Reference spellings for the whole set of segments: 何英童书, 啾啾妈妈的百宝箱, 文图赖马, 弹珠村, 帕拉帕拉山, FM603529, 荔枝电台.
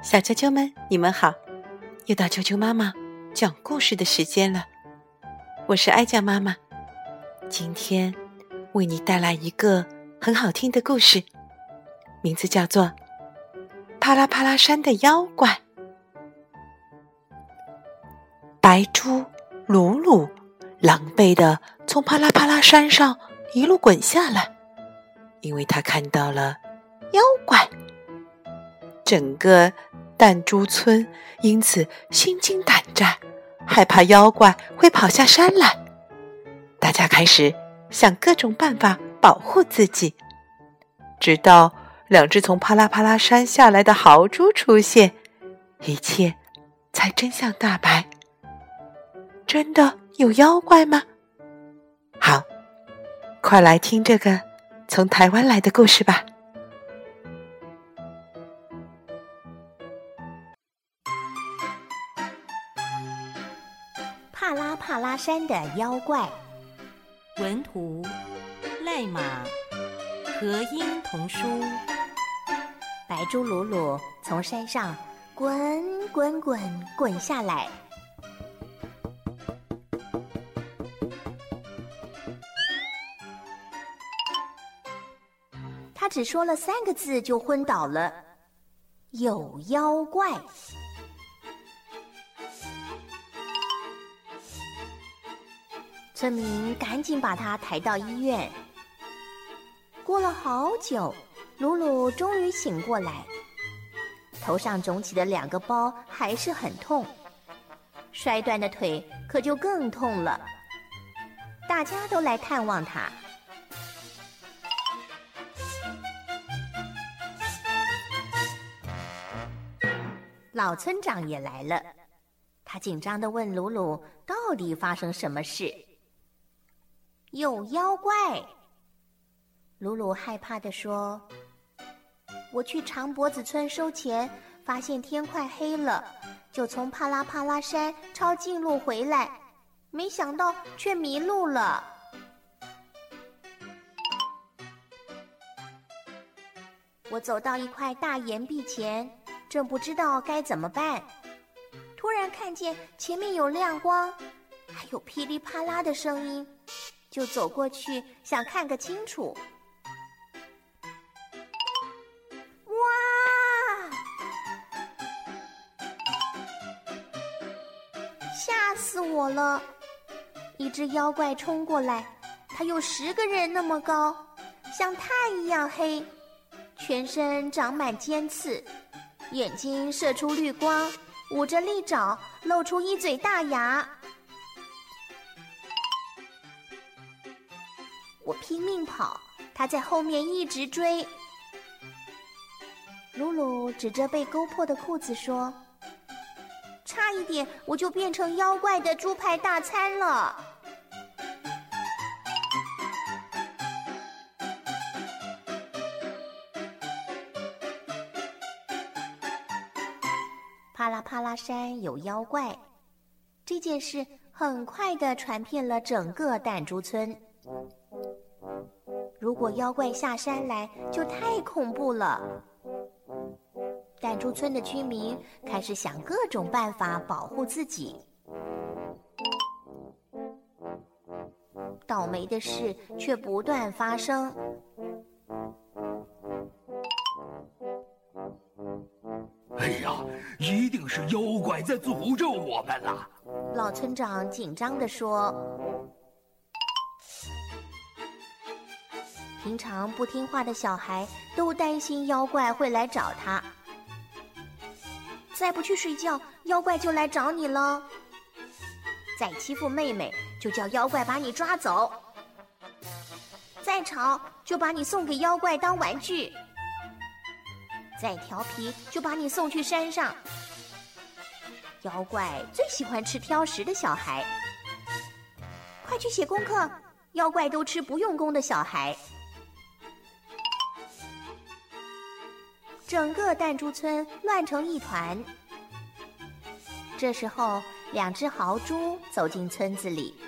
小啾啾们，你们好，又到啾啾妈妈讲故事的时间了。我是哀酱妈妈，今天为你带来一个很好听的故事，名字叫做《啪啦啪啦山的妖怪》。白猪鲁鲁狼狈地从啪啦啪啦山上一路滚下来，因为他看到了妖怪。整个弹珠村因此心惊胆战，害怕妖怪会跑下山来。大家开始想各种办法保护自己，直到两只从啪啦啪啦山下来的豪猪出现，一切才真相大白。真的有妖怪吗？好，快来听这个从台湾来的故事吧。帕拉帕拉山的妖怪，文图赖马，何英童书。白猪鲁鲁从山上滚滚滚滚下来，他只说了3个字就昏倒了，有妖怪。村民赶紧把他抬到医院。过了好久，鲁鲁终于醒过来，头上肿起的2个包还是很痛，摔断的腿可就更痛了。大家都来探望他。老村长也来了，他紧张地问鲁鲁到底发生什么事。有妖怪，鲁鲁害怕地说，我去长脖子村收钱，发现天快黑了，就从帕拉帕拉山抄近路回来，没想到却迷路了。我走到一块大岩壁前，正不知道该怎么办，突然看见前面有亮光，还有噼里啪啦的声音，就走过去想看个清楚。哇！吓死我了！一只妖怪冲过来，它有10个人那么高，像炭一样黑，全身长满尖刺，眼睛射出绿光，捂着利爪，露出一嘴大牙。我拼命跑，他在后面一直追。鲁鲁指着被勾破的裤子说，差一点我就变成妖怪的猪排大餐了。啪啦啪啦山有妖怪，这件事很快地传遍了整个弹珠村。如果妖怪下山来，就太恐怖了。弹珠村的居民开始想各种办法保护自己。倒霉的事却不断发生。哎呀，一定是妖怪在诅咒我们了！老村长紧张地说。平常不听话的小孩都担心妖怪会来找他，再不去睡觉，妖怪就来找你了。再欺负妹妹，就叫妖怪把你抓走。再吵，就把你送给妖怪当玩具。再调皮，就把你送去山上。妖怪最喜欢吃挑食的小孩。快去写功课，妖怪都吃不用功的小孩。整个弹珠村乱成一团。这时候，2只豪猪走进村子里，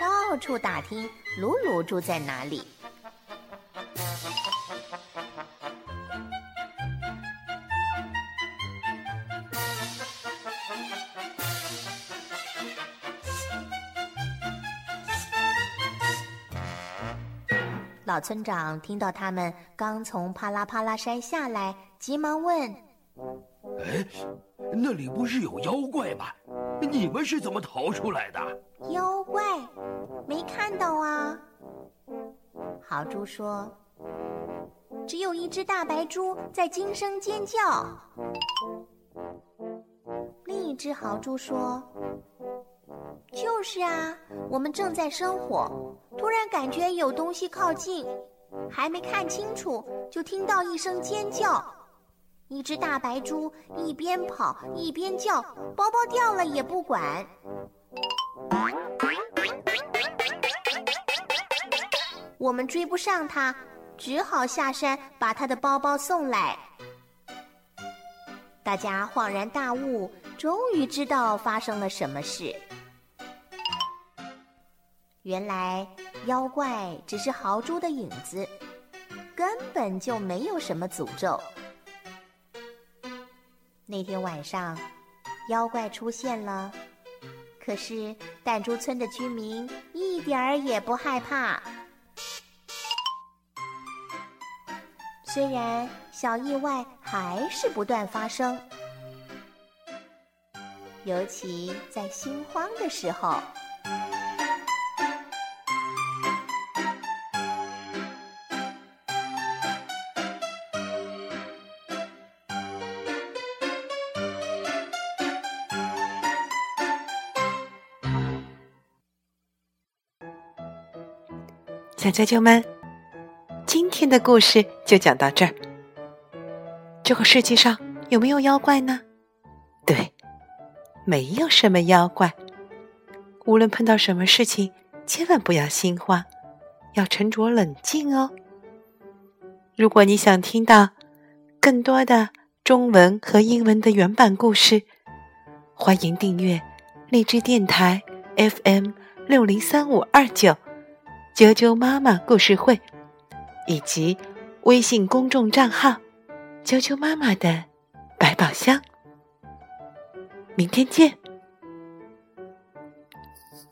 到处打听鲁鲁住在哪里。老村长听到他们刚从帕拉帕拉山下来，急忙问：“哎，那里不是有妖怪吗？你们是怎么逃出来的？”妖怪？没看到啊。豪猪说：“只有一只大白猪在惊声尖叫。”另一只豪猪说：“就是啊，我们正在生火，突然感觉有东西靠近，还没看清楚就听到一声尖叫。一只大白猪一边跑一边叫，包包掉了也不管。”我们追不上他，只好下山把他的包包送来。大家恍然大悟，终于知道发生了什么事。原来妖怪只是豪猪的影子，根本就没有什么诅咒。那天晚上，妖怪出现了，可是弹珠村的居民一点儿也不害怕。虽然小意外还是不断发生，尤其在心慌的时候。小啾啾们，今天的故事就讲到这儿。这个世界上有没有妖怪呢？对，没有什么妖怪。无论碰到什么事情，千万不要心慌，要沉着冷静哦。如果你想听到更多的中文和英文的原版故事，欢迎订阅荔枝电台 FM603529啾啾妈妈故事会，以及微信公众账号啾啾妈妈的百宝箱。明天见。